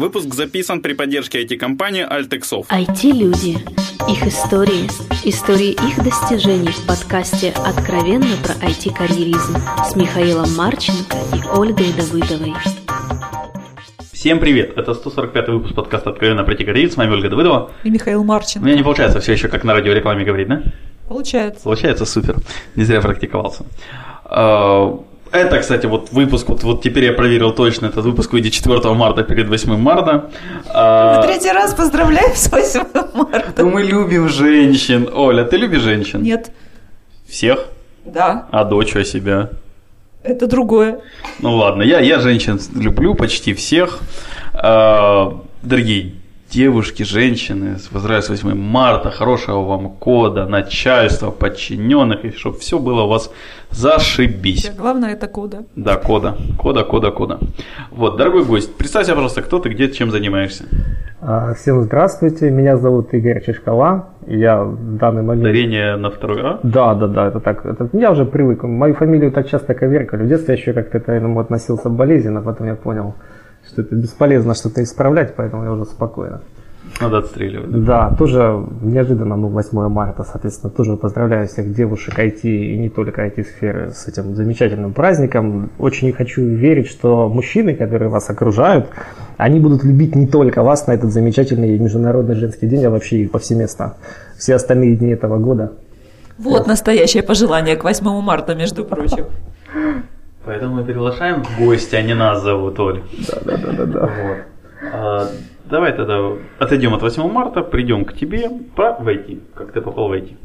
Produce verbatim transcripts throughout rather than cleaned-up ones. Выпуск записан при поддержке ай ти-компании AltexSoft. ай ти-люди. Их истории. Истории их достижений в подкасте «Откровенно про ай ти-карьеризм» с Михаилом Марченко и Ольгой Давыдовой. Всем привет! Это сто сорок пятый выпуск подкаста «Откровенно про ай ти-карьеризм». С вами Ольга Давыдова. И Михаил Марченко. У меня не получается все еще, как на радиорекламе говорить, да? Получается. Получается, супер. Не зря практиковался. Это, кстати, вот выпуск, вот, вот теперь я проверил точно, этот выпуск выйдет четвёртого марта перед восьмым марта. А... В третий раз поздравляем с восьмым марта. Ну, мы любим женщин. Оля, ты любишь женщин? Нет. Всех? Да. А дочь, а себя? Это другое. Ну ладно, я, я женщин люблю почти всех. А, дорогие девушки, женщины, поздравляю с восьмым марта, хорошего вам кода, начальства, подчиненных, и чтобы все было у вас зашибись. Главное это кода. Да, кода, кода, кода, кода. Вот, дорогой гость, представься, пожалуйста, кто ты, где ты, чем занимаешься. Всем здравствуйте, меня зовут Игорь Чешкала, я в данный момент... Ударение на второй «а»? Да, да, да, это так, это... я уже привык, мою фамилию так часто коверкали, в детстве я еще как-то к этому относился болезненно, потом я понял, что это бесполезно что-то исправлять, поэтому я уже спокойно. Надо отстреливать. Да, тоже неожиданно, ну, восьмое марта, соответственно, тоже поздравляю всех девушек ай ти и не только ай ти-сферы с этим замечательным праздником. Очень хочу верить, что мужчины, которые вас окружают, они будут любить не только вас на этот замечательный международный женский день, а вообще и повсеместно. Все остальные дни этого года. Вот это... настоящее пожелание к восьмому марта, между прочим. Поэтому мы приглашаем в гости, а не нас зовут, Оль. Да-да-да-да. Вот. А, давай тогда отойдем от восьмого марта, придем к тебе про ай ти. Как ты попал в ай ти?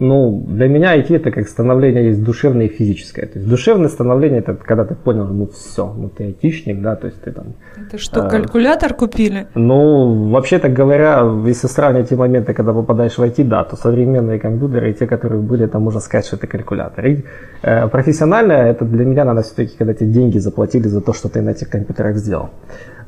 Ну, для меня ай ти это как становление есть душевное и физическое. То есть душевное становление это когда ты понял, ну все, ну ты айтишник, да, то есть ты там. Это что, а, калькулятор купили? Ну, вообще-то говоря, если сравнивать те моменты, когда попадаешь в ай ти, да, то современные компьютеры и те, которые были, там можно сказать, что это калькулятор. И э, профессиональное это для меня надо все-таки, когда тебе деньги заплатили за то, что ты на этих компьютерах сделал.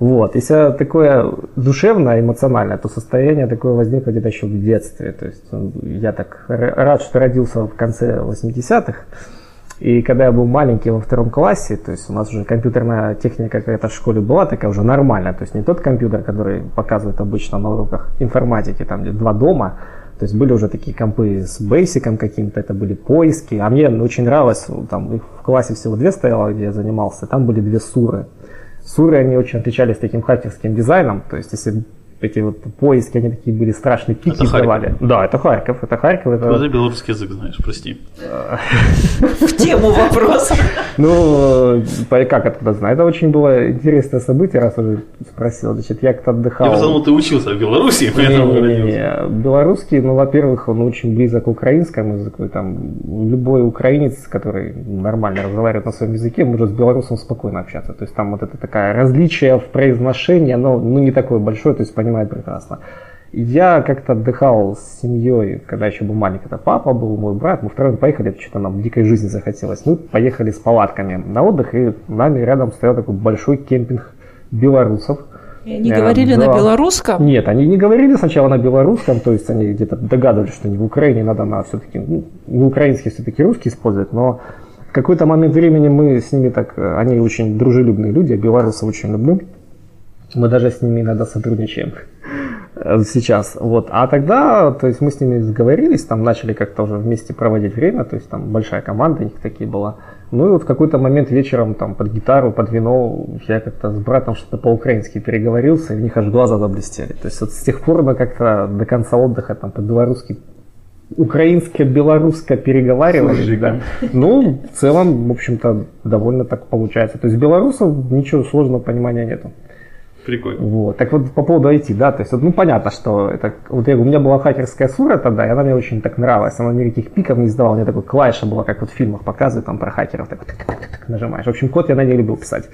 Вот, если такое душевное, эмоциональное, то состояние такое возникло где-то еще в детстве. То есть я так рад, что родился в конце восьмидесятых, и когда я был маленький во втором классе, то есть у нас уже компьютерная техника какая-то в школе была такая уже нормальная, то есть не тот компьютер, который показывают обычно на уроках информатики, там где два дома, то есть были уже такие компы с бейсиком каким-то, это были поиски, а мне очень нравилось, там их в классе всего две стояло, где я занимался, там были две суры. Суры, они очень отличались таким хакерским дизайном, то есть если эти вот поиски, они такие были страшные, пики давали. Да, это Харьков, это Харьков. Это... Ты белорусский язык знаешь, прости. В тему вопроса. Ну, как откуда знаю, это очень было интересное событие, раз уже спросил, значит, я как-то отдыхал. Я подумал, ты учился в Беларуси, поэтому говорил. Белорусский, ну, во-первых, он очень близок к украинскому языку, там, любой украинец, который нормально разговаривает на своем языке, может с белорусом спокойно общаться, то есть там вот это такое различие в произношении, оно, ну, не такое большое, то есть, понятно, прекрасно. Я как-то отдыхал с семьей, когда еще был маленький, это папа был, мой брат, мы втроем поехали, это что-то нам дикой жизни захотелось. Мы поехали с палатками на отдых, и нами рядом стоял такой большой кемпинг белорусов. И они говорили да. на белорусском? Нет, они не говорили сначала на белорусском, то есть они где-то догадывались, что не в Украине надо, на все-таки, ну, не украинский, все-таки русский использовать, но в какой-то момент времени мы с ними так, они очень дружелюбные люди, я белорусов очень люблю. Мы даже с ними иногда сотрудничаем сейчас. Вот. А тогда, то есть мы с ними сговорились, там начали как-то уже вместе проводить время, то есть там большая команда у них такие была. Ну и вот в какой-то момент вечером там под гитару, под вино я как-то с братом что-то по-украински переговорился, и в них аж глаза заблестели. То есть вот с тех пор мы как-то до конца отдыха там по-белорусски, украинско-белорусско переговаривали. Да. Ну, в целом, в общем-то, довольно так получается. То есть белорусов ничего сложного понимания нету. Прикольно. Вот. Так вот по поводу ай ти, да, то есть вот, ну понятно, что это, вот я, у меня была хакерская сура тогда, и она мне очень так нравилась, она мне никаких пиков не издавала, у меня такой клавиша была, как вот в фильмах показывают там про хакеров, так вот нажимаешь, в общем код я на ней любил писать.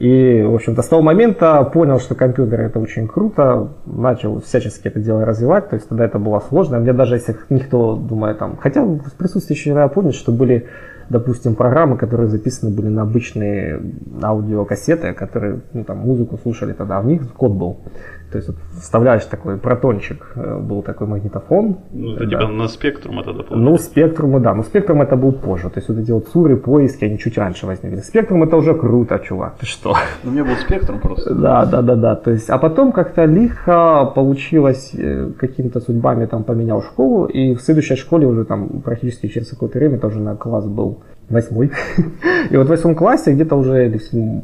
И в общем-то с того момента понял, что компьютеры это очень круто, начал всячески это дело развивать, то есть тогда это было сложно, мне даже если никто, думаю, там, хотя в присутствии еще я понял, что были, допустим, программы, которые записаны были на обычные аудиокассеты, которые, ну, там, музыку слушали тогда, а в них код был. То есть вот вставляешь такой протончик, был такой магнитофон. Ну, это типа на спектрум это дополнительно. Ну, спектрум, да. Но спектрум это был позже. То есть вот эти вот суры, поиски, они чуть раньше возникли. Спектрум это уже круто, чувак. Ты что? У меня был спектрум просто. Да, да, да, да. То есть, а потом как-то лихо получилось, какими-то судьбами там поменял школу. И в следующей школе уже там практически через какое-то время тоже на класс был восьмой. И вот в восьмом классе где-то уже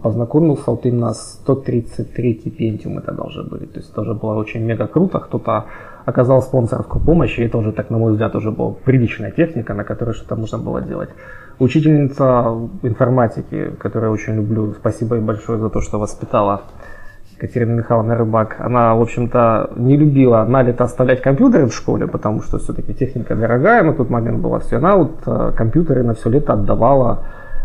познакомился вот именно сто тридцать третий пентиум это должны были. То есть это уже было очень мега круто. Кто-то оказал спонсорскую помощь, и это уже, так на мой взгляд, уже была приличная техника, на которой что-то можно было делать. Учительница информатики, которую я очень люблю, спасибо ей большое за то, что воспитала, Катерина Михайловна Рыбак, она, в общем-то, не любила на лето оставлять компьютеры в школе, потому что все-таки техника дорогая на тот момент была. Все, она вот компьютеры на все лето отдавала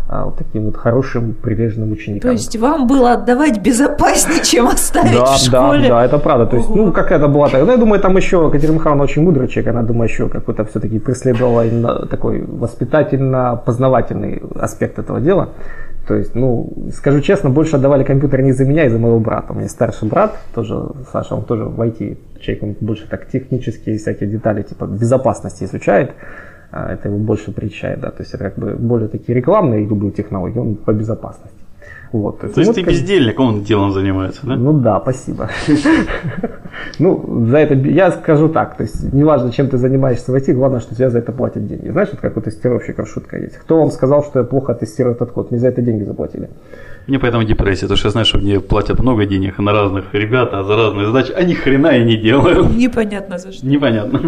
вот таким вот хорошим, прилежным ученикам. То есть вам было отдавать безопаснее, чем оставить да, в школе? Да, да, это правда. То есть, ну, как это было тогда. Я думаю, там еще Катерина Михайловна очень мудрый человек, она, думаю, еще какой-то все-таки преследовала такой воспитательно-познавательный аспект этого дела. То есть, ну, скажу честно, больше отдавали компьютер не за меня, а за моего брата. У меня старший брат, тоже Саша, он тоже в ай ти человек, он больше так технические всякие детали, типа безопасности изучает. Это его больше причает, да. То есть это как бы более такие рекламные, люблю технологии, он по безопасности. Вот. То есть, То есть вот, ты как... бездельник, он делом занимается, да? Ну да, спасибо. Ну, за это я скажу так, то есть неважно, чем ты занимаешься в ай ти, главное, что тебя за это платят деньги. Знаешь, вот как у тестировщиков шутка есть. Кто вам сказал, что я плохо тестирую этот код? Мне за это деньги заплатили. Мне поэтому депрессия, потому что я знаю, что мне платят много денег на разных ребят, а за разные задачи, а ни хрена я не делаю. Непонятно за что. Непонятно.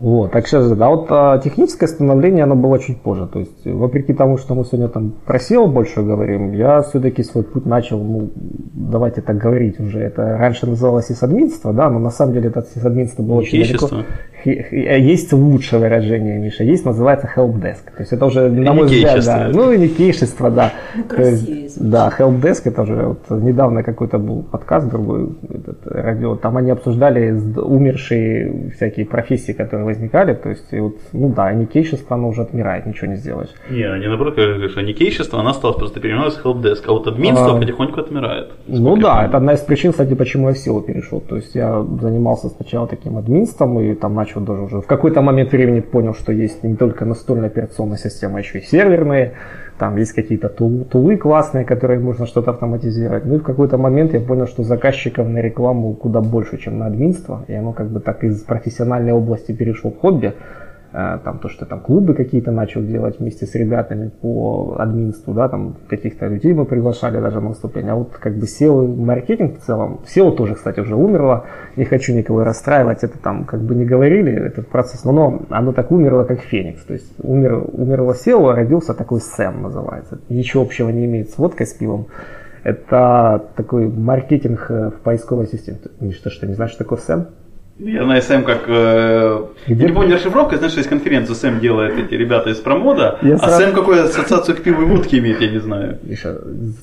Вот, так сейчас, да, вот а, техническое становление, оно было чуть позже, то есть, вопреки тому, что мы сегодня там про эс и о больше говорим, я все-таки свой путь начал, ну, давайте так говорить уже, это раньше называлось сисадминство, да, но на самом деле это сисадминство было очень далеко. Есть лучшее выражение, Миша, есть, называется helpdesk, то есть это уже, на мой взгляд, да, ну, и никейшество, да. Ну, красивее звучит. Да, helpdesk, это уже, вот, недавно какой-то был подкаст другой, этот, радио, там они обсуждали умершие всякие профессии, которые возникали, то есть, и вот, ну да, никейщество, оно уже отмирает, ничего не сделаешь. Не, они наоборот, говорят, что никейщество, оно осталось, просто переименовалось в helpdesk, а вот админство а, потихоньку отмирает. Ну да, это одна из причин, кстати, почему я в эс и о перешел, то есть я занимался сначала таким админством и там начал даже уже в какой-то момент времени понял, что есть не только настольная операционная система, а еще и серверные, там есть какие-то тул, тулы классные, которые можно что-то автоматизировать, ну и в какой-то момент я понял, что заказчиков на рекламу куда больше, чем на админство, и оно как бы так из профессиональной области перешло в хобби, там то, что там клубы какие-то начал делать вместе с ребятами по админству, да, там каких-то людей мы приглашали даже на выступление, а вот как бы эс и о маркетинг в целом, эс и о тоже, кстати, уже умерло, не хочу никого расстраивать, это там как бы не говорили, этот процесс, но оно, оно так умерло, как феникс, то есть умер, умерло эс и о, а родился такой сэм называется, ничего общего не имеет с водкой, с пивом. Это такой маркетинг в поисковой системе. Ничто, что не знаешь, что такое сэм? Я знаю сэм как... Э, я не помню расшифровку, я знаю, что есть конференцию сэм делают эти ребята из промода, я а сразу... сэм какую ассоциацию к пиву и водке имеет, я не знаю. Миша,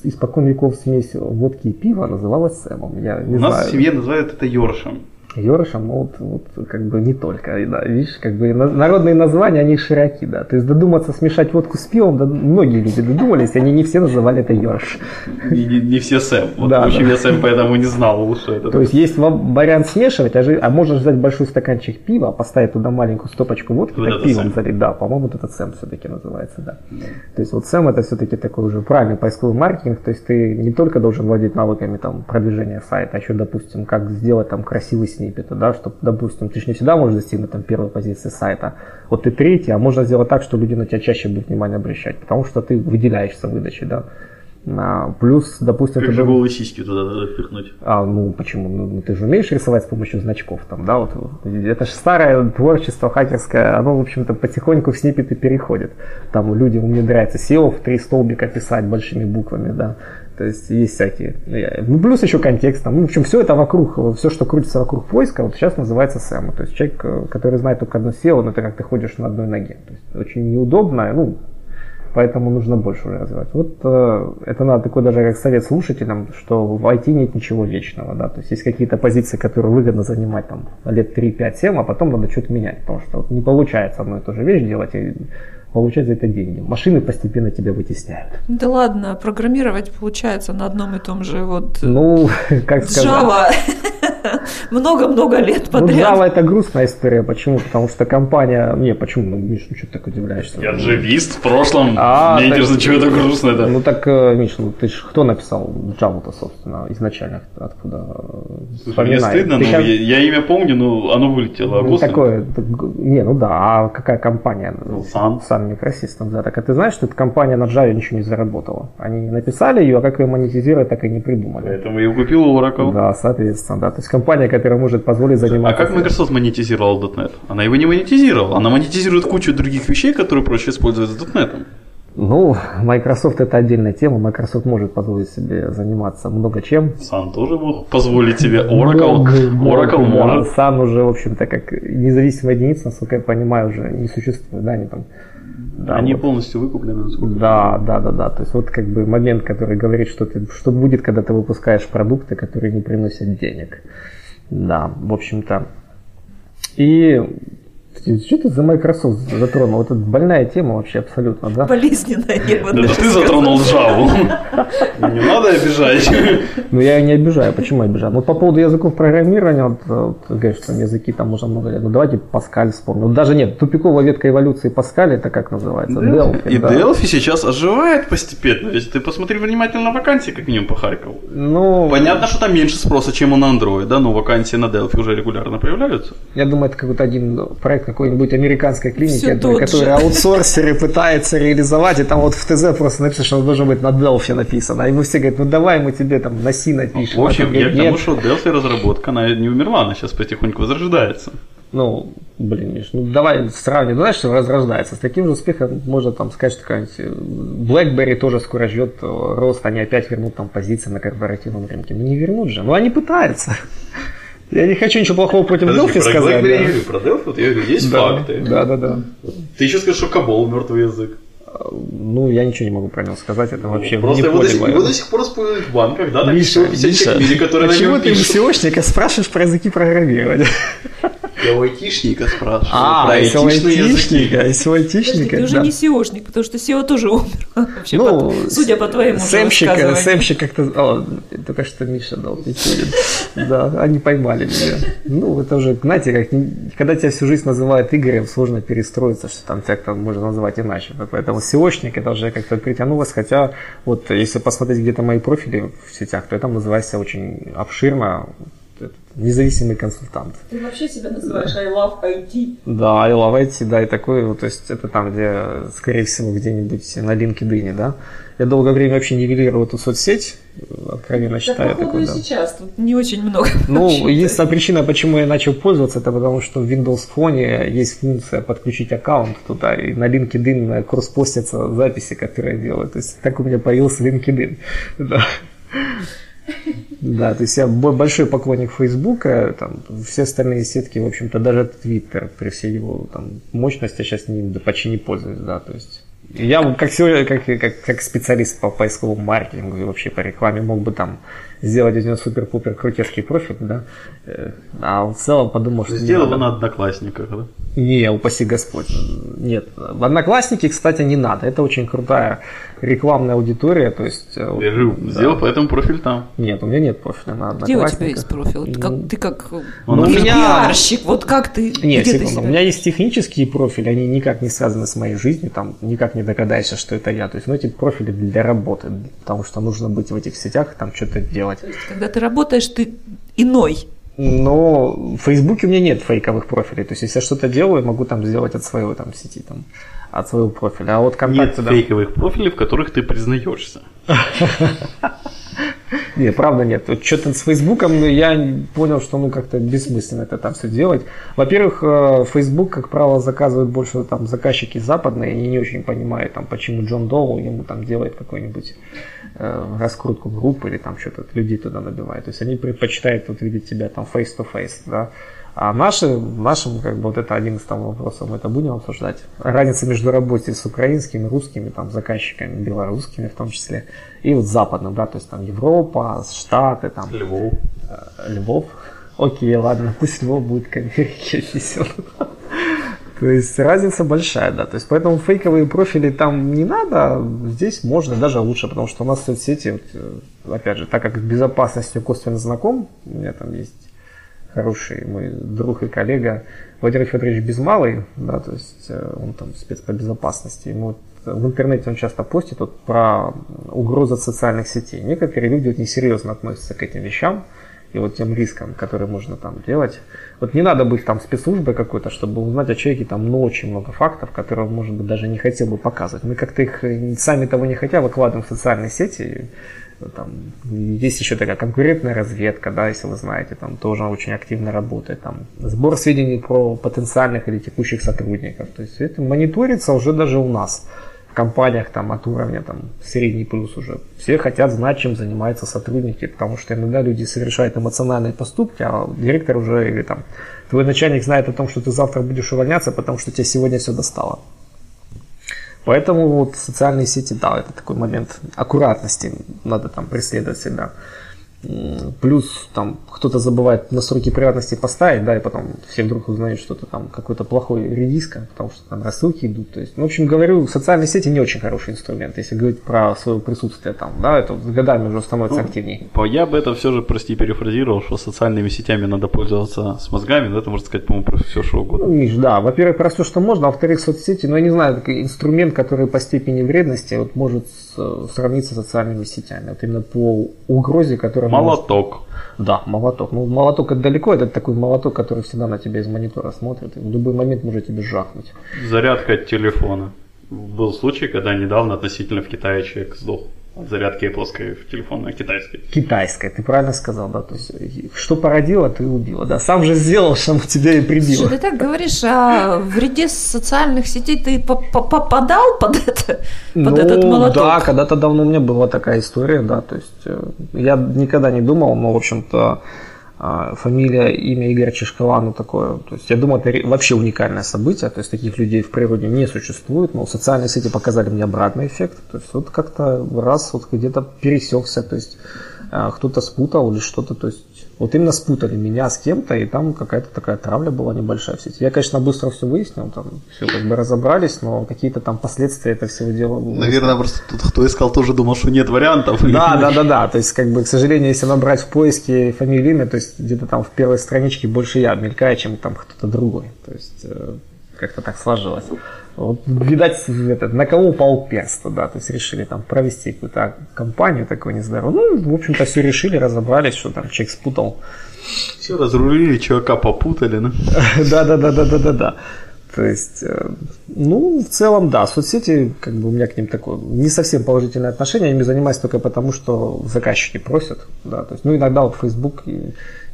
испокон веков смесь водки и пива называлась сэмом. Я не У знаю. Нас в семье называют это ёршем. Ёршем, ну вот, вот как бы не только, да, видишь, как бы народные названия, они широки, да, то есть додуматься смешать водку с пивом, да, многие люди додумались, они не все называли это ёрш. Не, не, не все сэм, вот да, в общем да. Я сэм поэтому не знал лучше это. То есть есть вариант смешивать, а, же, а можно взять большой стаканчик пива, поставить туда маленькую стопочку водки, вот так пивом залить, да, по-моему, вот этот сэм все-таки называется, да. да. То есть вот сэм это все-таки такой уже правильный поисковый маркетинг, то есть ты не только должен владеть навыками там продвижения сайта, а еще, допустим, как сделать там красивый сайт, сниппеты, да, что, допустим, ты же не всегда можешь достигнуть там первой позиции сайта, вот ты третий, а можно сделать так, что люди на тебя чаще будут внимание обращать, потому что ты выделяешься в выдаче, да. А, плюс, допустим... Как же был... голые сиськи туда впихнуть? А, ну, почему? Ну, ты же умеешь рисовать с помощью значков, там, да, вот. Это же старое творчество хакерское, оно, в общем-то, потихоньку в сниппеты переходит. Там люди, мне нравится эс и о в три столбика писать большими буквами, да. То есть есть всякие, ну, плюс еще контекст, там, ну, в общем, все это вокруг, все, что крутится вокруг поиска, вот сейчас называется сэм. То есть человек, который знает только одно эс и о, но ты как ты ходишь на одной ноге. То есть очень неудобно, ну, поэтому нужно больше развивать. Вот э, это надо такой даже как совет слушателям, что в ай ти нет ничего вечного, да, то есть есть какие-то позиции, которые выгодно занимать там лет три, пять, семь, а потом надо что-то менять, потому что вот, не получается одну и ту же вещь делать, и получать за это деньги. Машины постепенно тебя вытесняют. Да ладно, программировать получается на одном и том же вот. Ну, как сказать. Много-много лет подряд. Ну, Java — это грустная история. Почему? Потому что компания... Не, почему? Ну, Миш, ну что ты так удивляешься? Я джавист в прошлом. А, мне интересно, чего это грустное. Да? Ну так, Миш, ну, ты ж кто написал Java-то, собственно, изначально? Откуда? Слушай, мне стыдно, но сейчас... я, я имя помню, но оно вылетело. Ну, такое... Не, ну да, а какая компания? Ну, сам. Сам микросистем, да. Так, а ты знаешь, что эта компания на Java ничего не заработала? Они не написали ее, а как ее монетизировать, так и не придумали. Поэтому ее купил у Oracle. Да, соответственно, да. То есть компания, которая может позволить заниматься... А как Microsoft монетизировала дот нет? Она его не монетизировала. Она монетизирует кучу других вещей, которые проще использовать с дот нет. Ну, Microsoft — это отдельная тема. Microsoft может позволить себе заниматься много чем. Сан тоже мог позволить себе. Oracle. Oracle может. Сан уже, в общем-то, как независимая единица, насколько я понимаю, уже не существует. Да, они там... Да, они вот полностью выкуплены. Да, да, да, да. То есть вот как бы момент, который говорит, что, ты, что будет, когда ты выпускаешь продукты, которые не приносят денег. Да, в общем-то. И что ты за Microsoft затронул? Это больная тема вообще абсолютно, да? Болезненная тема. Да ты затронул Java. Не надо обижать. Ну я ее не обижаю. Почему обижаю? Ну по поводу языков программирования, ты говоришь, что языки там уже много лет. Ну давайте Паскаль вспомним. Даже нет, тупиковая ветка эволюции Паскаля, это как называется? Delphi. И Delphi сейчас оживает постепенно. Если ты посмотри внимательно вакансии, как минимум по Харькову. Ну понятно, что там меньше спроса, чем на Android, да, но вакансии на Delphi уже регулярно появляются. Я думаю, это какой-то один проект какой-нибудь американской клиники, которую аутсорсеры пытаются реализовать, и там вот в ТЗ просто написано, что он должен быть на Delphi написано. А ему все говорят, ну давай мы тебе там на си напишем. В общем, я к тому, что Delphi разработка, она не умерла, она сейчас потихоньку возрождается. Ну, блин, Миш, ну давай сравним, знаешь, что возрождается. С таким же успехом можно там сказать, что какая-нибудь BlackBerry тоже скоро ждет рост, они опять вернут там позиции на корпоративном рынке. Ну не вернут же, но они пытаются. Я не хочу ничего плохого против Delphi сказать. Я говорю про Delphi, вот я говорю, есть да, факты. Да, да, да. Ты еще скажешь, что Кабол мертвый язык. Ну, я ничего не могу про него сказать, это ну, вообще не понимаю. Просто его, его до сих пор используют в банках, да? Миша, Миша, почему ты у эс и о-шника спрашиваешь про языки программирования? Я у айтишника спрашиваю. А, про если айтишника, если айтишника. Ты уже да. не эс и о-шник, потому что эс и о тоже умер. Вообще, ну, под, судя по твоему рассказыванию. Сэмщик как-то... О, только что Миша дал пятюрин. Да, они поймали меня. Ну, это уже, знаете, как, когда тебя всю жизнь называют Игорем, сложно перестроиться, что там тебя как-то можно назвать иначе. Поэтому эс и о-шник это уже как-то притянулось, хотя вот если посмотреть где-то мои профили в сетях, то я там называю себя очень обширно. Независимый консультант. Ты вообще себя называешь I love ай ти? Да, I love ай ти, да, и такой, вот, то есть это там, где, скорее всего, где-нибудь на LinkedIn, да. Я долгое время вообще нивелировал эту соцсеть, откровенно считаю. Так, такой, да. сейчас, тут не очень много. Ну, единственная причина, почему я начал пользоваться, это потому, что в Windows Phone есть функция подключить аккаунт туда, и на LinkedIn кросс-постятся записи, которые я делаю. То есть так у меня появился LinkedIn, да. Да, то есть я большой поклонник Фейсбука, там, все остальные сетки, в общем-то, даже Твиттер при всей его там, мощности я сейчас не, да, почти не пользуюсь, да, то есть я как, как, как, как специалист по поисковому маркетингу и вообще по рекламе мог бы там сделать из него супер-пупер крутежский профиль, да, а в целом подумал, что... Сделал бы на Одноклассниках, да? Не, упаси Господь, нет. В Одноклассники, кстати, не надо, это очень крутая рекламная аудитория, то есть... Режим, да. Сделал поэтому профиль там. Нет, у меня нет профиля на Одноклассниках. Где у тебя есть профиль? Ты как, ты как... Ну, ну, у меня... пиарщик, вот как ты... Нет, секунду, ты себя... у меня есть технические профили, они никак не связаны с моей жизнью, там никак не догадаешься, что это я, то есть, ну, эти профили для работы, потому что нужно быть в этих сетях, там что-то делать. То есть, когда ты работаешь, ты иной. Но в Фейсбуке у меня нет фейковых профилей. То есть, если я что-то делаю, могу там сделать от своего там, сети, там, от своего профиля. А вот контакты, нет да. фейковых профилей, в которых ты признаешься. Не, правда нет. Вот что-то с Фейсбуком я понял, что ну как-то бессмысленно это там все делать. Во-первых, Фейсбук, как правило, заказывают больше там заказчики западные, они не очень понимают, там, почему Джон Доу ему там делает какой-нибудь э, раскрутку групп или там что-то людей туда набивает. То есть они предпочитают вот видеть тебя там face-to-face, да. А наши, нашим, как бы, вот это один из там вопросов, мы это будем обсуждать. Разница между работой с украинскими, русскими, там, заказчиками, белорусскими в том числе, и вот западным, да, то есть там Европа, Штаты, там. Львов. Львов. Окей, ладно, пусть Львов будет к Америке отнесен. То есть разница большая, да. То есть поэтому фейковые профили там не надо, здесь можно даже лучше, потому что у нас в соцсети, вот, опять же, так как с безопасностью косвенно знаком, у меня там есть хороший мой друг и коллега Владимир Федорович Безмалый, да, то есть он там спец по безопасности, ему вот в интернете он часто постит вот про угрозы от социальных сетей. Некоторые люди вот несерьезно относятся к этим вещам и вот тем рискам, которые можно там делать. Вот не надо быть там спецслужбой какой-то, чтобы узнать о человеке там, ну, очень много фактов, которые он, может быть, даже не хотел бы показывать. Мы как-то их, сами того не хотя, выкладываем в социальные сети. Там, есть еще такая конкурентная разведка, да, если вы знаете, там тоже очень активно работает. Там, сбор сведений про потенциальных или текущих сотрудников. То есть это мониторится уже даже у нас. В компаниях там, от уровня там, средний плюс уже. Все хотят знать, чем занимаются сотрудники, потому что иногда люди совершают эмоциональные поступки, а директор уже, или там, твой начальник знает о том, что ты завтра будешь увольняться, потому что тебя сегодня все достало. Поэтому вот социальные сети, да, это такой момент аккуратности, надо там преследовать всегда. Плюс там кто-то забывает настройки приватности поставить, да, и потом все вдруг узнают, что это там какой-то плохой редиска, потому что там рассылки идут. То есть, ну, в общем, говорю, социальные сети не очень хороший инструмент, если говорить про свое присутствие там, да, это с годами уже становится ну, активнее. Я бы это все же, прости, перефразировал, что социальными сетями надо пользоваться с мозгами, да, это можно сказать, по-моему, про все, что угодно. Ну, Миш, да, во-первых, про все, что можно, а во-вторых, соцсети, ну, я не знаю, инструмент, который по степени вредности вот, может сравниться с социальными сетями, вот именно по угрозе, которая молоток. Да, молоток. Ну, молоток это далеко, это такой молоток, который всегда на тебя из монитора смотрит. И в любой момент может тебе жахнуть. Зарядка от телефона. Был случай, когда недавно относительно в Китае человек сдох от зарядки плоской в телефон на китайской. Китайская, ты правильно сказал, да. То есть, что породило, ты убила. Да. Сам же сделал, что тебя и прибило. Слушай, ты так говоришь о вреде социальных сетей, ты попадал под, это, под ну, этот молоток? Да, когда-то давно у меня была такая история, да. То есть я никогда не думал, но, в общем-то, фамилия, имя Игорь Чешкала, ну такое. То есть я думаю, это вообще уникальное событие. То есть таких людей в природе не существует, но социальные сети показали мне обратный эффект. То есть вот как-то раз вот где-то пересекся, то есть кто-то спутал или что-то. То есть вот именно спутали меня с кем-то, и там какая-то такая травля была небольшая в сети. Я, конечно, быстро все выяснил, там все как бы разобрались, но какие-то там последствия этого всего дела было. Наверное, просто тут кто искал, тоже думал, что нет вариантов. Да, да, да, да. То есть, как бы, к сожалению, если набрать в поиске фамилию, имя, то есть где-то там в первой страничке больше я мелькаю, чем там кто-то другой. То есть как-то так сложилось. Вот, видать, это, на кого упал перст, да, то есть решили там провести какую-то компанию такую нездоровую. Ну, в общем-то, все решили, разобрались, что там человек спутал. Все разрулили, чувака попутали, ну. Да-да-да-да-да-да-да. То есть, ну, в целом, да, соцсети, как бы у меня к ним такое не совсем положительное отношение, я ими занимаюсь только потому, что заказчики просят, да, то есть, ну, иногда вот Facebook,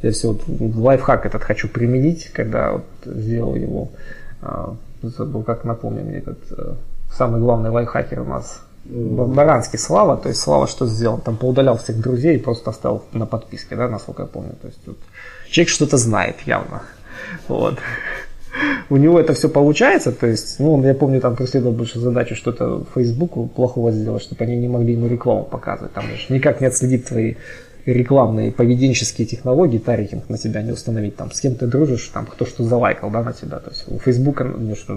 я все вот лайфхак этот хочу применить, когда вот сделал его. Забыл, как напомню мне этот э, самый главный лайфхакер у нас mm-hmm. Баранский Слава, то есть Слава что сделал? Там поудалял всех друзей и просто оставил на подписке, да, насколько я помню. То есть вот, человек что-то знает явно. Вот. У него это все получается, то есть, ну, я помню, там преследовал больше задачу что-то Фейсбуку плохого сделать, чтобы они не могли ему рекламу показывать. Там же никак не отследить твои рекламные поведенческие технологии, таргетинг на себя не установить, там, с кем ты дружишь, там, кто что залайкал, да, на тебя, то есть у Фейсбука,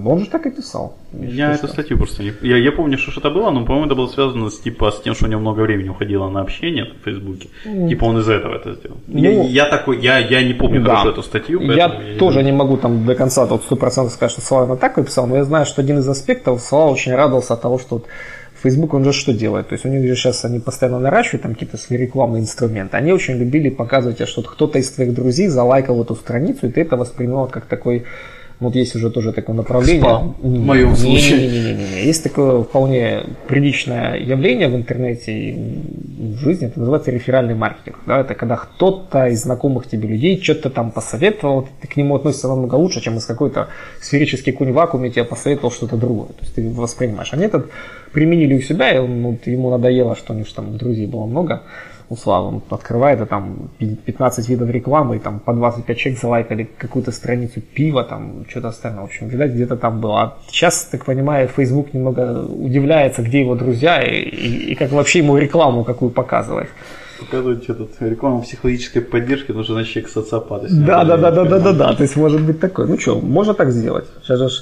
он же так и писал. Я эту статью просто, не... я, я помню, что что-то было, но, по-моему, это было связано с, типа, с тем, что у него много времени уходило на общение в Фейсбуке, mm. типа, он из-за этого это сделал. Ну, я, я такой, я, я не помню да. хорошо эту статью. Я, я тоже не могу там до конца вот, сто процентов сказать, что Слава на так написал, но я знаю, что один из аспектов, Слава очень радовался от того, что вот Facebook, он же что делает? То есть у них же сейчас они постоянно наращивают там какие-то свои рекламные инструменты. Они очень любили показывать, что кто-то из твоих друзей залайкал эту страницу, и ты это воспринимал как такой... Вот есть уже тоже такое направление... Спам, в моем случае. Не-не-не. Есть такое вполне приличное явление в интернете и в жизни. Это называется реферальный маркетинг. Да? Это когда кто-то из знакомых тебе людей что-то там посоветовал, ты к нему относишься намного лучше, чем из какой-то сферической кунь в вакууме тебе посоветовал что-то другое. То есть ты воспринимаешь. Они этот применили у себя, и он, вот, ему надоело, что у них там друзей было много. У Славы он открывает, а там пятнадцать видов рекламы, и там по двадцать пять человек залайкали какую-то страницу пива, там что-то остальное. В общем, видать, где-то там было. А сейчас, так понимаю, Facebook немного удивляется, где его друзья и, и, и как вообще ему рекламу какую показывать. Показывать что-то, рекламу психологической поддержки, нужен значит, человек социопат. Да, да, да, да, да, да, да, то есть может быть такой. Ну что, можно так сделать? Сейчас же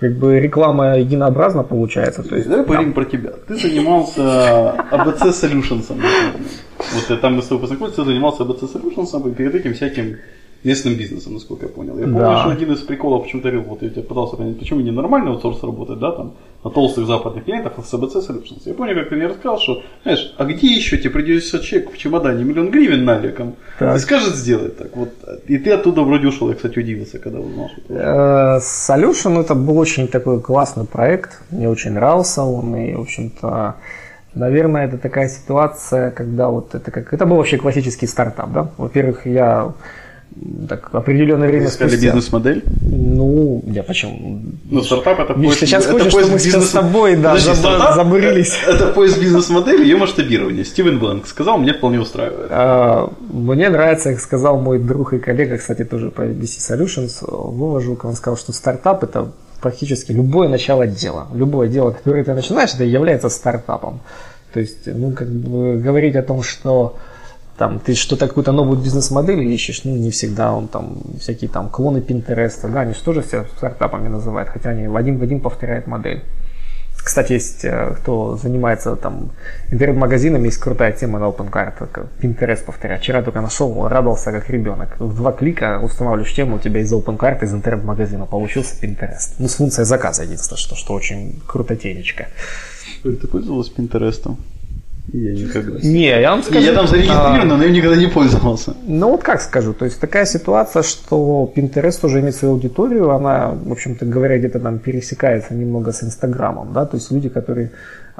как бы реклама единообразно получается. То есть, давай поговорим про тебя. Ты занимался эй би си Solutions. Вот там мы с тобой познакомились, ты занимался эй би си Solutions и перед этим всяким местным бизнесом, насколько я понял. Я помню, да. что один из приколов, почему-то вот я тебя пытался понять, почему не нормальный аутсорс работает, да, там, на толстых западных клиентах, а с эй би си Solutions. Я помню, как ты мне рассказал, что, знаешь, а где еще тебе придется человек в чемодане миллион гривен наликом, и скажет сделать так. Вот. И ты оттуда вроде ушел, я, кстати, удивился, когда узнал, что это. Solution это был очень такой классный проект, мне очень нравился он, и, в общем-то, наверное, это такая ситуация, когда вот это как... Это был вообще классический стартап, да? Во-первых, я... Так, определенное время искали спустя. Бизнес-модель? Ну, я почему? Ну, стартап это поиск... Сейчас хочешь, чтобы мы сейчас с тобой да, Подожди, заб... забурились. Это поиск бизнес-модели, ее масштабирование. Стивен Бланк сказал, мне вполне устраивает. А, мне нравится, как сказал мой друг и коллега, кстати, тоже по эй би си Solutions, Вова Жуков, он сказал, что стартап это практически любое начало дела. Любое дело, которое ты начинаешь, это является стартапом. То есть, ну, как бы говорить о том, что... Там, ты что-то, какую-то новую бизнес-модель ищешь, ну, не всегда, он там, всякие там клоны Пинтереста, да, они же тоже себя стартапами называют, хотя они в один в один повторяют модель. Кстати, есть, кто занимается там интернет-магазинами, есть крутая тема на OpenCart, Pinterest повторяю. Вчера только нашел, радовался как ребенок. В два клика устанавливаешь тему, у тебя из OpenCart, из интернет-магазина получился Pinterest. Ну, с функцией заказа единственное, что, что очень крутотенечко. Ты пользовалась Пинтерестом? Я никогда. Не, я вам скажу. Я там зарегистрирован, а, но я никогда не пользовался. Ну вот как скажу, то есть такая ситуация, что Pinterest тоже имеет свою аудиторию, она, в общем-то говоря, где-то там пересекается немного с Инстаграмом, да, то есть люди, которые,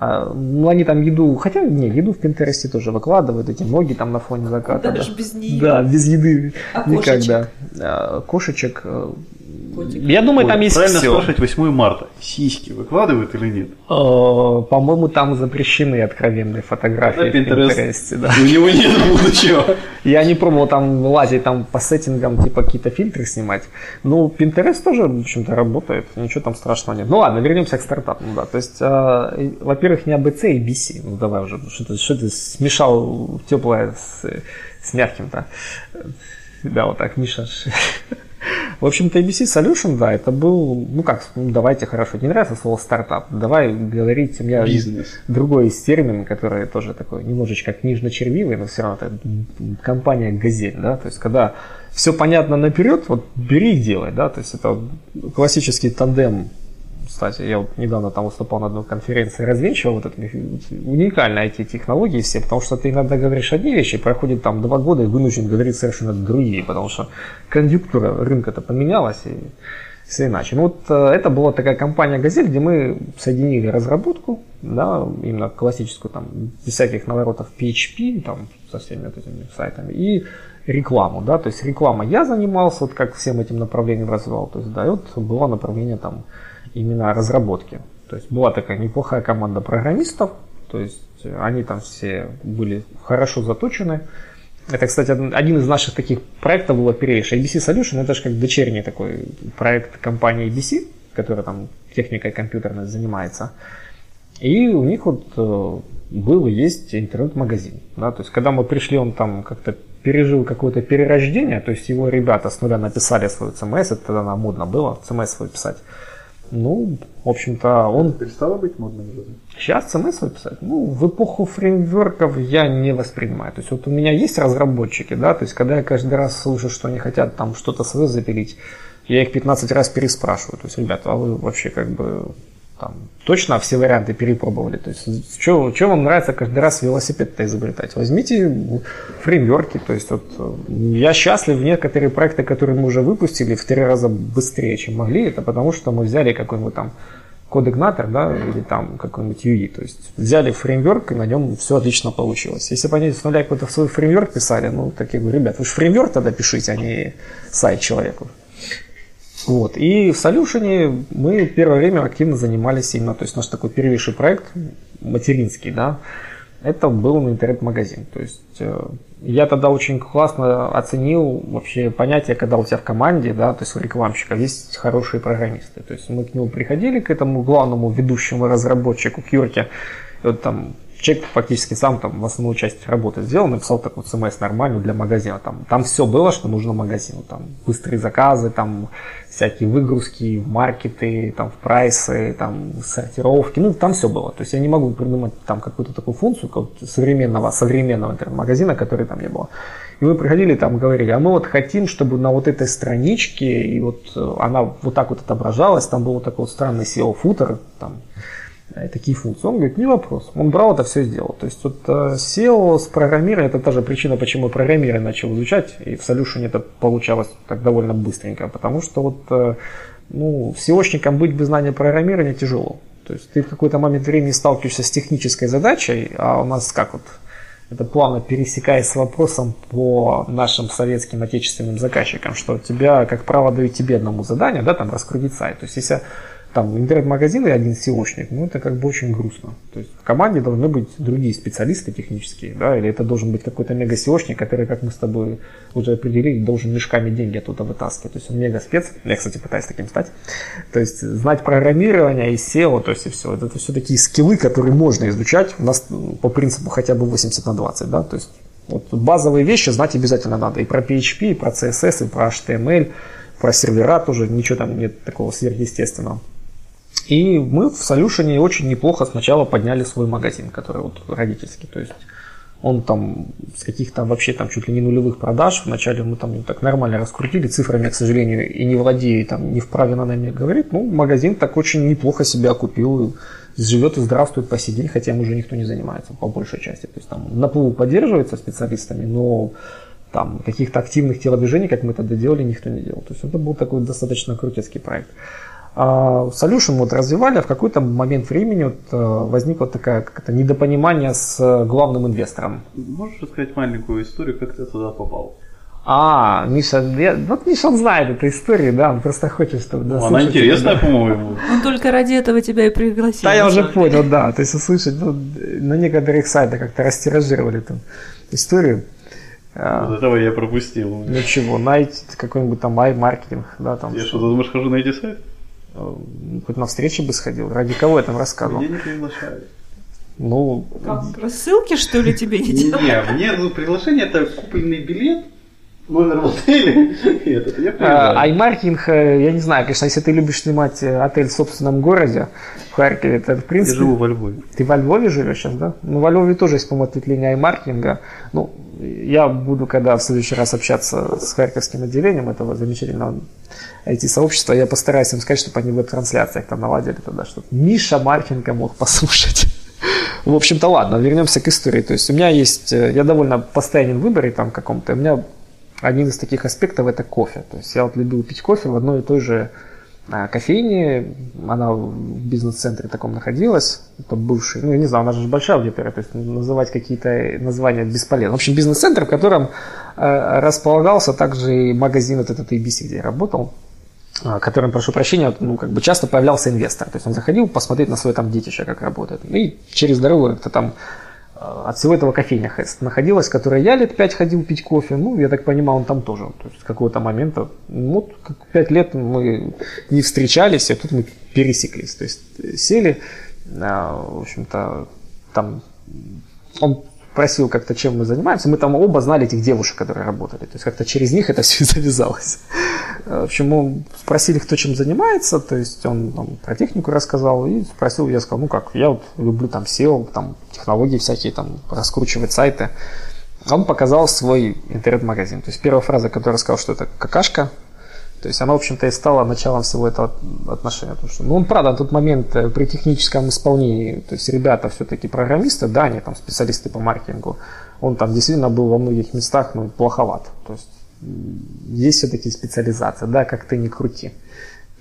ну они там еду, хотя не, еду в Pinterest тоже выкладывают, эти ноги там на фоне заката. Даже да. без нее. Да, без еды а никогда. Кошечек. Кошечек. Котик. Я думаю, Ой, там есть правильно все. Правильно спрашивать восьмое марта, сиськи выкладывают или нет? О, по-моему, там запрещены откровенные фотографии в Pinterest. Да. У него нет будущего. Я не пробовал там лазить там, по сеттингам, типа какие-то фильтры снимать. Ну, Pinterest тоже, в общем-то, работает. Ничего там страшного нет. Ну ладно, вернемся к стартапу. Да. То есть, э, во-первых, не эй би си, а эй би си. Ну давай уже, что ты, что ты смешал теплое с, с мягким-то. Да, вот так, Миша. В общем-то, эй би си Solution, да, это был, ну как, ну, давайте, хорошо, не нравится слово стартап, давай говорить, у меня Business. Другой есть термин, который тоже такой немножечко книжно-червивый, но все равно это компания «Газель», да, то есть когда все понятно наперед, вот бери и делай, да, то есть это классический тандем. Кстати, я вот недавно там выступал на одной конференции, развенчивал вот это, уникальные эти технологии все, потому что ты иногда говоришь одни вещи, проходит там два года и вынужден говорить совершенно другие, потому что конъюнктура рынка-то поменялась и все иначе. Ну вот это была такая компания «Газель», где мы соединили разработку, да, именно классическую, там, без всяких наворотов пи эйч пи, там, со всеми вот этими сайтами, и рекламу, да, то есть реклама я занимался, вот как всем этим направлением развивал, то есть, да, и вот было направление там, именно разработки. То есть была такая неплохая команда программистов, то есть они там все были хорошо заточены. Это, кстати, один из наших таких проектов был первейший. эй би си Solution, это же как дочерний такой проект компании эй би си, которая там техникой компьютерной занимается. И у них вот был и есть интернет-магазин. Да? То есть когда мы пришли, он там как-то пережил какое-то перерождение, то есть его ребята с нуля написали свою си эм эс, это тогда нам модно было, си эм эс свой писать. Ну, в общем-то, он... Это перестало быть модным? Сейчас эс эм эс писать? Ну, в эпоху фреймворков я не воспринимаю. То есть, вот у меня есть разработчики, да, то есть, когда я каждый раз слышу, что они хотят там что-то свое запилить, я их пятнадцать раз переспрашиваю. То есть, ребята, а вы вообще как бы там точно все варианты перепробовали? То есть, что, что вам нравится каждый раз велосипед-то изобретать? Возьмите фреймворки. То есть, вот я счастлив, некоторые проекты, которые мы уже выпустили, в три раза быстрее, чем могли. Это потому, что мы взяли какой-нибудь там кодигнатор, да, или там какой-нибудь ю ай. То есть, взяли фреймворк, и на нем все отлично получилось. Если бы они с нуля какой-то свой фреймворк писали, ну, так я говорю, ребят, вы же фреймворк тогда пишите, а не сайт человеку. Вот. И в Solution мы первое время активно занимались именно, то есть наш такой первейший проект, материнский, да, это был интернет-магазин. То есть я тогда очень классно оценил вообще понятие, когда у тебя в команде, да, то есть у рекламщиков есть хорошие программисты. То есть мы к нему приходили, к этому главному ведущему разработчику, к Юрке, и вот там человек фактически сам там основную часть работы сделал, написал такой эс эм эс нормальную для магазина. Там, там все было, что нужно магазину. Там быстрые заказы, там всякие выгрузки в маркеты, там в прайсы, там сортировки. Ну, там все было. То есть я не могу придумать там какую-то такую функцию какого-то современного, современного интернет-магазина, который там не было. И мы приходили там и говорили, а мы вот хотим, чтобы на вот этой страничке, и вот она вот так вот отображалась, там был вот такой вот странный сео-футер, там, такие функции. Он говорит, не вопрос. Он брал это все и сделал. То есть вот сео с программированием, это та же причина, почему программирование начал изучать, и в Solution это получалось так довольно быстренько, потому что вот, ну, сео-шником быть без знания программирования тяжело. То есть ты в какой-то момент времени сталкиваешься с технической задачей, а у нас как вот, это плавно пересекаясь с вопросом по нашим советским отечественным заказчикам, что тебя, как правило, дают тебе одному задание, да, там, раскрутить сайт. То есть если там интернет-магазин и один сео-шник, ну, это как бы очень грустно. То есть в команде должны быть другие специалисты технические, да, или это должен быть какой-то мега-сео-шник, который, как мы с тобой уже определили, должен мешками деньги оттуда вытаскивать. То есть он мега-спец, я, кстати, пытаюсь таким стать. То есть знать программирование и сео, то есть и все. Это все такие скиллы, которые можно изучать. У нас по принципу хотя бы восемьдесят на двадцать, да, то есть вот базовые вещи знать обязательно надо. И про пи эйч пи, и про си эс эс, и про эйч ти эм эль, про сервера тоже, ничего там нет такого сверхъестественного. И мы в Solution очень неплохо сначала подняли свой магазин, который вот родительский. То есть он там с каких-то вообще там чуть ли не нулевых продаж. Вначале мы там так нормально раскрутили. Цифрами я, к сожалению, и не владею, и там не вправе на нами говорить. Ну, магазин так очень неплохо себя окупил. Живет и здравствует по сей день, хотя им уже никто не занимается по большей части. То есть там на плаву поддерживается специалистами, но там каких-то активных телодвижений, как мы тогда делали, никто не делал. То есть это был такой достаточно крутецкий проект. Solution вот развивали, а в какой-то момент времени вот возникло такое как-то недопонимание с главным инвестором. Можешь рассказать маленькую историю, как ты туда попал? А, Миша, я, вот Миша знает эту историю, да, он просто хочет, чтобы... Да, она интересная, да, по-моему. Он только ради этого тебя и пригласил. Да, я уже понял, да, то есть услышать, ну, на некоторых сайтах как-то растиражировали эту историю. Вот этого я пропустил. Ну чего, найти какой-нибудь там ай-маркетинг, да, там... Я что, думаешь, хожу найти сайт? Хоть на встречи бы сходил. Ради кого я там рассказывал? Меня не приглашали. Ну... Рассылки, что ли, тебе не делали? Не, мне ну, приглашение – это купленный билет, номер в отеле. Аймаркетинг, я не знаю, конечно, если ты любишь снимать отель в собственном городе, в Харькове, это в принципе... Я живу во Львове. Ты во Львове живешь сейчас, да? Ну, во Львове тоже есть, по-моему, ответвление аймаркетинга. Ну, я буду, когда в следующий раз общаться с харьковским отделением этого замечательного ай ти-сообщества, я постараюсь им сказать, чтобы они в веб-трансляциях там наладили тогда, чтобы Миша Марченко мог послушать. В общем-то, ладно, вернемся к истории. То есть у меня есть, я довольно постоянен в выборе там каком-то, у меня один из таких аспектов – это кофе. То есть я вот любил пить кофе в одной и той же кофейне, она в бизнес-центре таком находилась, это бывший, ну я не знаю, она же большая аудитория, то есть называть какие-то названия бесполезно. В общем, бизнес-центр, в котором располагался также и магазин вот этот эй би си, где я работал, которым, прошу прощения, ну, как бы часто появлялся инвестор. То есть он заходил посмотреть на свое там детище, как работает. И через дорогу это там от всего этого кофейня находилась, в которой я лет пять ходил пить кофе. Ну, я так понимаю, он там тоже. То есть с какого-то момента, вот пять лет мы не встречались, а тут мы пересеклись. То есть сели, в общем-то, там он просил как-то, чем мы занимаемся. Мы там оба знали этих девушек, которые работали. То есть как-то через них это все завязалось. В общем, мы спросили, кто чем занимается, то есть он там про технику рассказал и спросил, я сказал, ну как, я вот люблю там сео, там технологии всякие, там раскручивать сайты. Он показал свой интернет-магазин. То есть первая фраза, которая сказала, что это какашка, то есть она, в общем-то, и стала началом всего этого отношения. Потому что, ну, он, правда, на тот момент при техническом исполнении, то есть ребята все-таки программисты, да, они там специалисты по маркетингу, он там действительно был во многих местах, ну, плоховат, то есть есть все-таки специализация, да, как ты ни крути.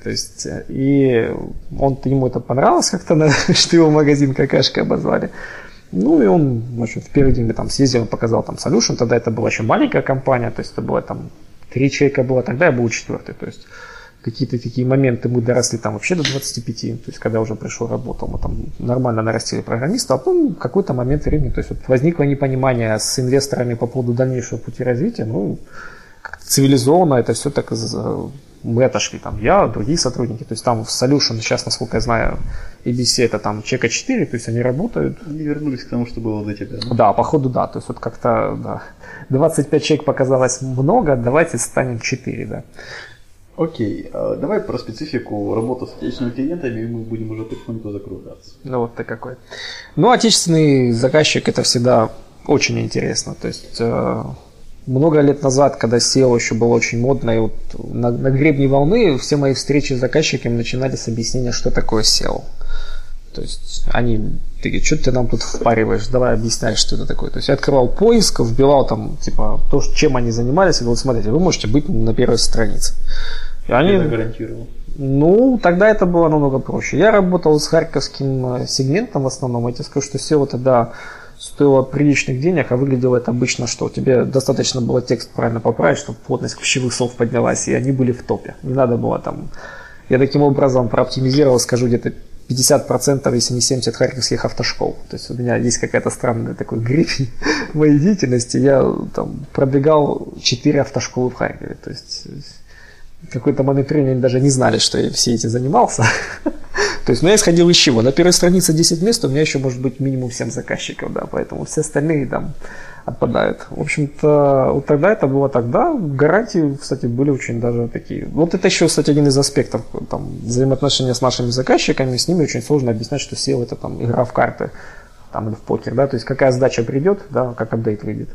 То есть, и он, ему это понравилось как-то, что его магазин какашка обозвали. Ну, и он, значит, в первый день там съездил, он показал там Solution, тогда это была еще маленькая компания, то есть это было там, три человека было, тогда я был четвертый, то есть какие-то такие моменты мы доросли там вообще до двадцати пяти, то есть когда уже пришел, работал, мы там нормально нарастили программиста, а потом в какой-то момент времени, то есть вот возникло непонимание с инвесторами по поводу дальнейшего пути развития, ну, цивилизованно это все так мы отошли, там, я, другие сотрудники, то есть там в Solution сейчас, насколько я знаю, эй би си это там чека четыре, то есть они работают. Они вернулись к тому, что было до тебя. Да, да, походу да, то есть вот как-то да. двадцать пять человек показалось много, давайте станем четыре, да. Окей, давай про специфику работы с отечественными клиентами, и мы будем уже потихоньку закругляться. Ну вот ты какой. Ну, отечественный заказчик это всегда очень интересно, то есть много лет назад, когда сео еще было очень модно, и вот на, на гребне волны все мои встречи с заказчиками начинали с объяснения, что такое сео. То есть они такие, что ты нам тут впариваешь, давай объясняй, что это такое. То есть я открывал поиск, вбивал там, типа, то, чем они занимались, и говорил, смотрите, вы можете быть на первой странице. И они... Я гарантировал. Ну, тогда это было намного проще. Я работал с харьковским сегментом в основном, я тебе скажу, что сео тогда... стоило приличных денег, а выглядело это обычно, что тебе достаточно было текст правильно поправить, чтобы плотность ключевых слов поднялась, и они были в топе. Не надо было там... Я таким образом прооптимизировал, скажу, где-то пятьдесят процентов, если не семьдесят процентов харьковских автошкол. То есть у меня есть какая-то странная такой гребень моей деятельности. Я там пробегал четыре автошколы в Харькове. То есть в какой-то момент времени они даже не знали, что я все эти занимался. То есть, ну, я исходил из чего? На первой странице десять мест, у меня еще может быть минимум семь заказчиков, да, поэтому все остальные там отпадают. В общем-то, вот тогда это было тогда. Гарантии, кстати, были очень даже такие. Вот это еще, кстати, один из аспектов там, взаимоотношения с нашими заказчиками, с ними очень сложно объяснять, что сео это там игра в карты там, или в покер, да, то есть какая сдача придет, да, как апдейт выйдет.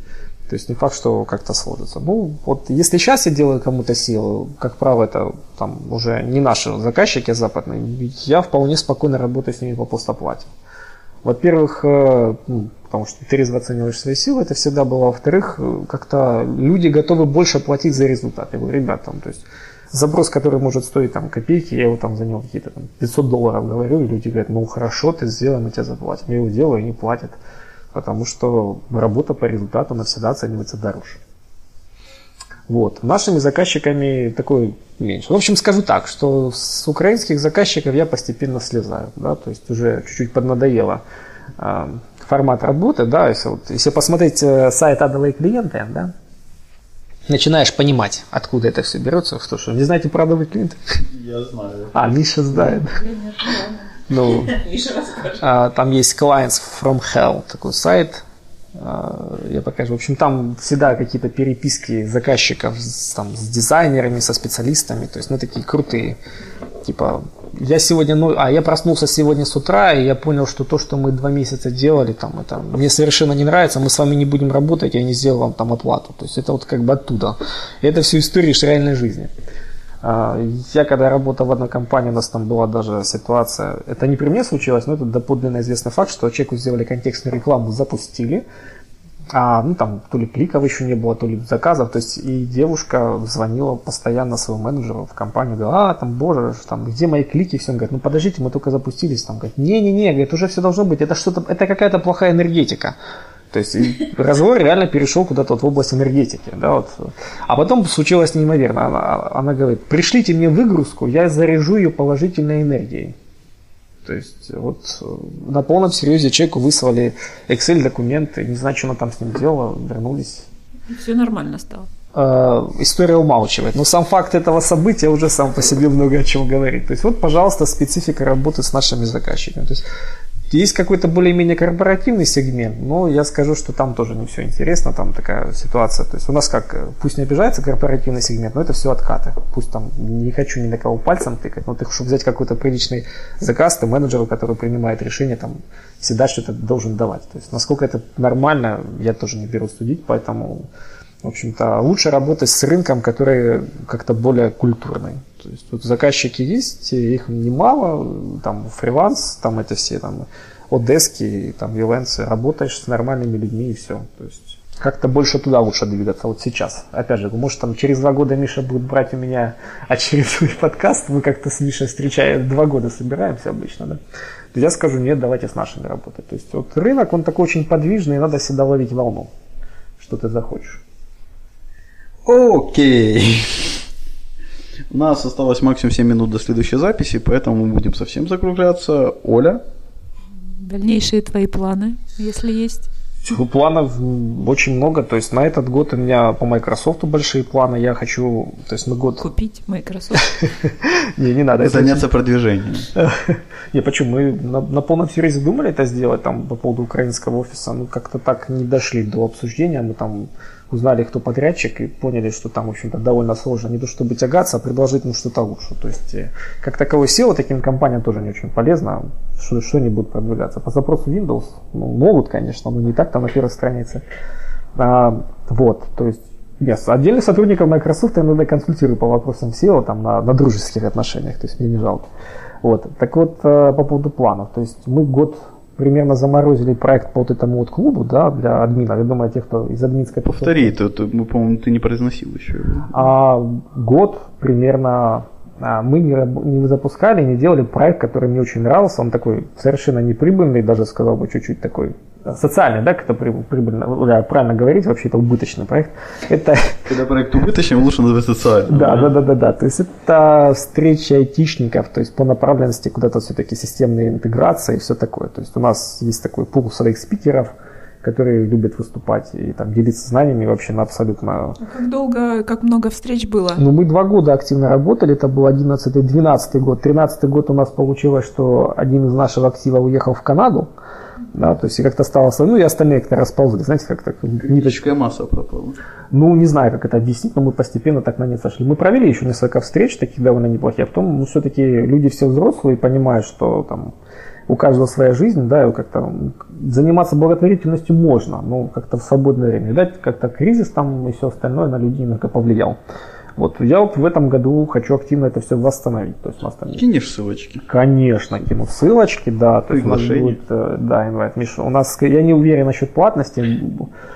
То есть не факт, что как-то сложится. Ну, вот если сейчас я делаю кому-то сео, как правило, это там уже не наши заказчики западные, я вполне спокойно работаю с ними по постоплате. Во-первых, ну, потому что трезво оцениваешь свои силы, это всегда было. Во-вторых, как-то люди готовы больше платить за результат. Я говорю, ребят, там, то есть запрос, который может стоить там копейки, я его там за него какие-то там пятьсот долларов говорю, и люди говорят, ну хорошо, ты сделай, мы тебя заплатим. Я его делаю, и не платят. Потому что работа по результату она всегда оценивается дороже. Вот. Нашими заказчиками такое меньше. В общем, скажу так, что с украинских заказчиков я постепенно слезаю. Да? То есть уже чуть-чуть поднадоело э, формат работы. Да? Если, вот, если посмотреть сайт «Адовые клиенты», да? Начинаешь понимать, откуда это все берется. Что, что, не знаете про «Адовые клиенты»? Я знаю. А, Миша знает. Ну, там есть Clients from Hell, такой сайт, я покажу. В общем, там всегда какие-то переписки заказчиков с, там, с дизайнерами, со специалистами, то есть, ну, такие крутые, типа, я сегодня, ну, а я проснулся сегодня с утра, и я понял, что то, что мы два месяца делали, там, это мне совершенно не нравится, мы с вами не будем работать, я не сделал вам там оплату, то есть, это вот как бы оттуда, и это все истории из реальной жизни. Я когда работал в одной компании, у нас там была даже ситуация, это не при мне случилось, но это доподлинно известный факт, что человеку сделали контекстную рекламу, запустили, а, ну там то ли кликов еще не было, то ли заказов, то есть и девушка звонила постоянно своему менеджеру в компанию, говорила, а там боже, там, где мои клики, все, он говорит, ну подождите, мы только запустились, там, говорит, не-не-не, говорит, уже все должно быть, это что-то, это какая-то плохая энергетика. То есть разговор реально перешел куда-то вот в область энергетики. Да, вот. А потом случилось неимоверно. Она, она говорит, пришлите мне выгрузку, я заряжу ее положительной энергией. То есть вот на полном серьезе человеку выслали Excel-документы, не знаю, что она там с ним делала, вернулись. Все нормально стало. История умалчивает. Но сам факт этого события уже сам по себе много о чем говорит. То есть вот, пожалуйста, специфика работы с нашими заказчиками. То есть есть какой-то более-менее корпоративный сегмент, но я скажу, что там тоже не все интересно, там такая ситуация. То есть у нас как, пусть не обижается корпоративный сегмент, но это все откаты. Пусть там не хочу ни на кого пальцем тыкать, но ты хочешь взять какой-то приличный заказ, ты менеджеру, который принимает решение, там всегда что-то должен давать. То есть насколько это нормально, я тоже не беру судить, поэтому, в общем-то, лучше работать с рынком, который как-то более культурный. То есть вот заказчики есть, их немало, там фриланс, там это все там одески, там виленсы, работаешь с нормальными людьми и все. То есть как-то больше туда лучше двигаться вот сейчас. Опять же, может там через два года Миша будет брать у меня очередной подкаст, мы как-то с Мишей встречаем, два года собираемся обычно, да. Я скажу, нет, давайте с нашими работать. То есть вот рынок, он такой очень подвижный, и надо всегда ловить волну, что ты захочешь. Окей. У нас осталось максимум семь минут до следующей записи, поэтому мы будем совсем закругляться. Оля? Дальнейшие твои планы, если есть? планов очень много. То есть на этот год у меня по Microsoft большие планы. Я хочу, то есть мы год... Купить Microsoft? Не, не надо. Заняться продвижением. Не, почему? Мы на полном серьезе думали это сделать там по поводу украинского офиса. Мы как-то так не дошли до обсуждения. Мы там узнали, кто подрядчик, и поняли, что там, в общем-то, довольно сложно не то чтобы тягаться, а предложить им что-то лучше. То есть, как таковой эс и о таким компаниям тоже не очень полезно, что, что они будут продвигаться. По запросу Windows, ну, могут, конечно, но не так там на первой странице. А, вот, то есть, yes, отдельных сотрудников Microsoft я иногда консультирую по вопросам эс и о там, на, на дружеских отношениях, то есть мне не жалко. Вот, так вот, по поводу планов. То есть, мы год... примерно заморозили проект по вот этому вот клубу, да, для админов. Я думаю, тех, кто из админской... Повтори, это, это, по-моему, ты не произносил еще. А, год примерно а, мы не, не запускали, не делали проект, который мне очень нравился. Он такой совершенно неприбыльный, даже сказал бы чуть-чуть такой социальный, да, как это прибыльно, правильно говорить, вообще это убыточный проект. Это... Когда проект убыточный, лучше называть социальный. Да, да, да, да, да. То есть это встреча айтишников, то есть по направленности куда-то все-таки системная интеграция и все такое. То есть у нас есть такой пул своих спикеров, которые любят выступать и там делиться знаниями вообще на абсолютно... А как долго, как много встреч было? Ну, мы два года активно работали, это был одиннадцатый-двенадцатый год. тринадцатый год у нас получилось, что один из нашего актива уехал в Канаду. Да, то есть и как-то стало... Ну, и остальные как-то расползли, знаете, как-то... Ниточка масса пропала. Ну, не знаю, как это объяснить, но мы постепенно так на нет сошли. Мы провели еще несколько встреч, таких довольно неплохих, а потом, ну, все-таки люди все взрослые, понимают, что там у каждого своя жизнь, да, и как-то заниматься благотворительностью можно, но как-то в свободное время. Да, как-то кризис там и все остальное на людей немного повлиял. Вот, я вот в этом году хочу активно это все восстановить. То есть у нас там... Кинешь ссылочки? Конечно, кину ссылочки, да. Приглашение. Да, инвайт. Миша, у нас, я не уверен насчет платности.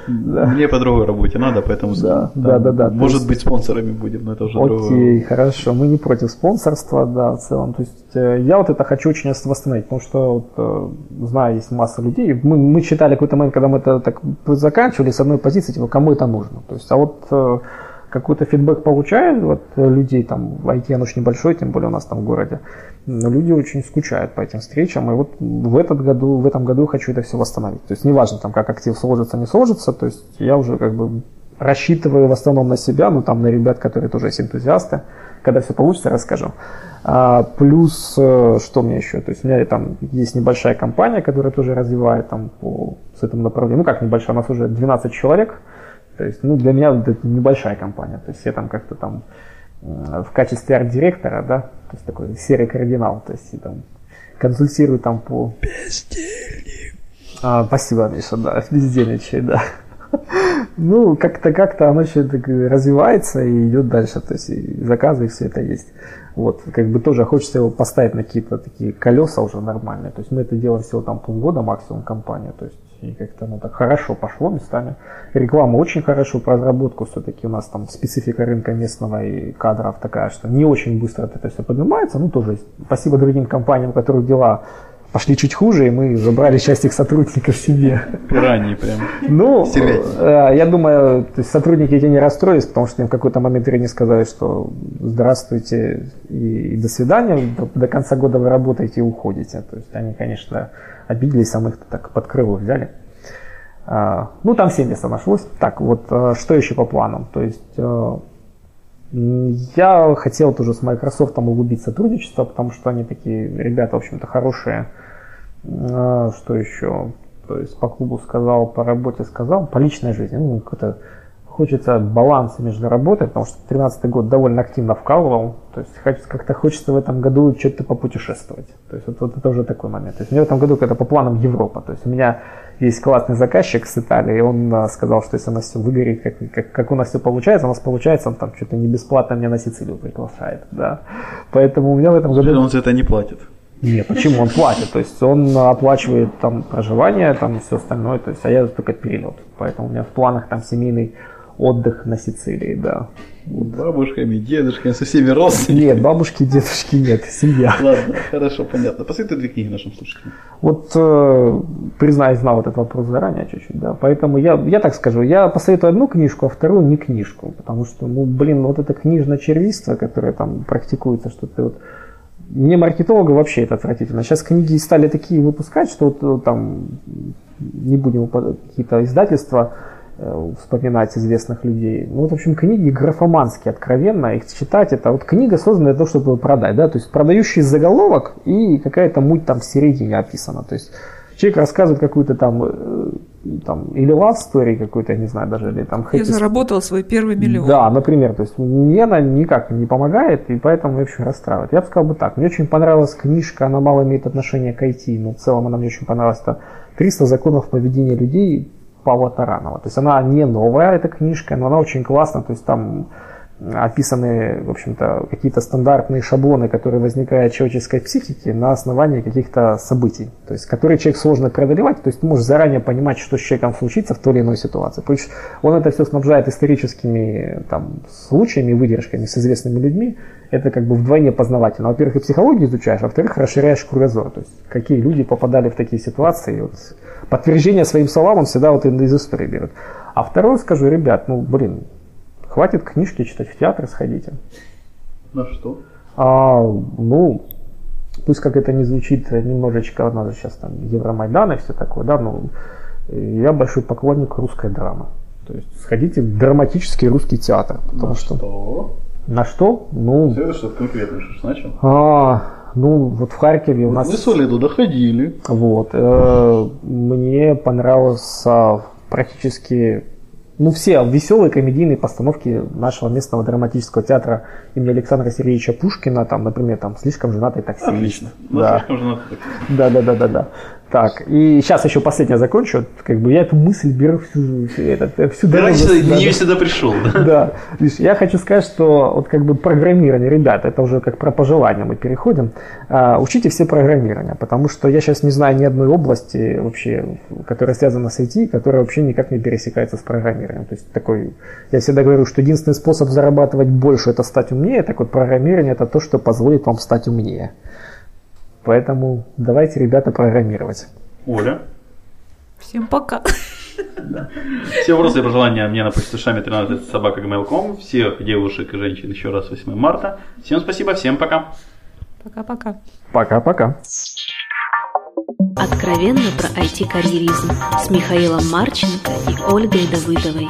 Мне по другой работе надо, поэтому... Да, да, да, да. Может быть, спонсорами будем, но это уже другое. Окей, хорошо, мы не против спонсорства, да, в целом. То есть я вот это хочу очень восстановить, потому что, вот, знаю, есть масса людей. Мы, мы читали какой-то момент, когда мы это так заканчивали с одной позиции, типа, кому это нужно. То есть, а вот... Какой-то фидбэк получаем от людей, там, ай ти, оно очень небольшое, тем более у нас там в городе, но люди очень скучают по этим встречам, и вот в, этот году, в этом году хочу это все восстановить. То есть неважно, там, как актив сложится, не сложится, то есть я уже как бы рассчитываю в основном на себя, ну, там, на ребят, которые тоже есть энтузиасты, когда все получится, расскажу. А, плюс, что мне еще, то есть у меня там есть небольшая компания, которая тоже развивает там по, с этим направлением, ну, как небольшая, у нас уже двенадцать человек. То есть, ну, для меня это небольшая компания. То есть я там как-то там в качестве арт-директора, да, то есть такой серый кардинал, то есть я там консультирую там по... Бездельник. А, спасибо, Миша, да, бездельничай, да. Ну, как-то как-то оно еще развивается и идет дальше, то есть и заказы, и все это есть. Вот, как бы тоже хочется его поставить на какие-то такие колеса уже нормальные. То есть мы это делаем всего там полгода максимум компания, то есть и как-то оно так хорошо пошло местами. Реклама очень хорошо, по разработку все-таки у нас там специфика рынка местного и кадров такая, что не очень быстро это все поднимается. Ну, тоже спасибо другим компаниям, у которых дела пошли чуть хуже, и мы забрали часть их сотрудников себе. Пираньи прям. Ну, я думаю, то есть сотрудники эти не расстроились, потому что им в какой-то момент они сказали, что здравствуйте и до свидания, до конца года вы работаете и уходите. То есть они, конечно, обиделись, а мы их так под крыло взяли. Ну, там семь мест нашлось. Так, вот, что еще по планам? То есть... Я хотел тоже с Microsoft углубить сотрудничество, потому что они такие ребята, в общем-то, хорошие. Что еще? То есть по клубу сказал, по работе сказал, по личной жизни. Ну, как-то хочется баланса между работой, потому что тринадцатый год довольно активно вкалывал. То есть как-то хочется в этом году что-то попутешествовать. То есть вот, вот это уже такой момент. То есть у меня в этом году какая-то по планам Европа. То есть у меня есть классный заказчик с Италии, и он сказал, что если у нас все выгорит, как, как, как у нас все получается, у нас получается, он там что-то не бесплатно меня на Сицилию приглашает. Да? Поэтому у меня в этом году... Он за это не платит. Нет, почему? Он платит. То есть он оплачивает там проживание, там все остальное, то есть, а я только перелет. Поэтому у меня в планах там семейный отдых на Сицилии, да. Бабушками, дедушками, со всеми родственниками. Нет, бабушки, дедушки нет, семья. Ладно, хорошо, понятно. Посоветуй две книги нашим слушателям. Вот, э, признаюсь, знал этот вопрос заранее чуть-чуть, да. Поэтому я, я так скажу, я посоветую одну книжку, а вторую не книжку. Потому что, ну, блин, вот это книжное червистство, которое там практикуется, что ты вот... Мне маркетолога вообще это отвратительно. Сейчас книги стали такие выпускать, что вот, там не будем какие-то издательства вспоминать известных людей. Ну, вот, в общем, книги графоманские, откровенно, их читать, это вот книга создана для того, чтобы продать, да, то есть продающий заголовок и какая-то муть там в середине описана, то есть человек рассказывает какую-то там, там или love story какую-то, я не знаю даже, или там... Я заработал свой первый миллион. Да, например, то есть мне она никак не помогает, и поэтому меня очень расстраивает. Я бы сказал бы так, мне очень понравилась книжка, она мало имеет отношение к ай ти, но в целом она мне очень понравилась, это триста законов поведения людей, Павла Таранова. То есть она не новая, эта книжка, но она очень классная. То есть там описаны, в общем-то, какие-то стандартные шаблоны, которые возникают в человеческой психике на основании каких-то событий, то есть которые человек сложно преодолевать. То есть ты можешь заранее понимать, что с человеком случится в той или иной ситуации. То есть он это все снабжает историческими там случаями, выдержками с известными людьми. Это как бы вдвойне познавательно. Во-первых, и психологию изучаешь, во-вторых, расширяешь кругозор. То есть какие люди попадали в такие ситуации. Вот подтверждение своим словам он всегда вот из истории берет. А второе скажу, ребят, ну блин, хватит книжки читать, в театр сходите. На что? А, ну, пусть как это не звучит немножечко, у нас сейчас там Евромайдан и все такое, да, но я большой поклонник русской драмы. То есть сходите в драматический русский театр. Потому на что? что? На что? Ну. Все это что-то конкретное, что ж начал? А, ну, вот в Харькове у нас... Мы с Олей туда ходили. Вот. Э, мне понравился практически... Ну, все веселые комедийные постановки нашего местного драматического театра имени Александра Сергеевича Пушкина, там, например, там «Слишком женатый таксист». Отлично. Да. «Слишком женатый таксист». Да, да, да, да, да. Так, и сейчас еще последнее закончу. Как бы я эту мысль беру всю, этот, всю дорогу. Раньше до нее всегда пришел. Да. да. Я хочу сказать, что вот как бы программирование, ребята, это уже как про пожелания мы переходим. А, учите все программирование, потому что я сейчас не знаю ни одной области вообще, которая связана с ай ти, которая вообще никак не пересекается с программированием. То есть такой, я всегда говорю, что единственный способ зарабатывать больше — это стать умнее. Так вот, программирование — это то, что позволит вам стать умнее. Поэтому давайте, ребята, программировать. Оля. Всем пока. Да. Все вопросы и пожелания мне на почту шами тринадцать собака гмейл точка ком. Всех девушек и женщин еще раз восьмое марта. Всем спасибо, всем пока. Пока-пока. Пока-пока. Откровенно про ай ти-карьеризм с Михаилом Марченко и Ольгой Давыдовой.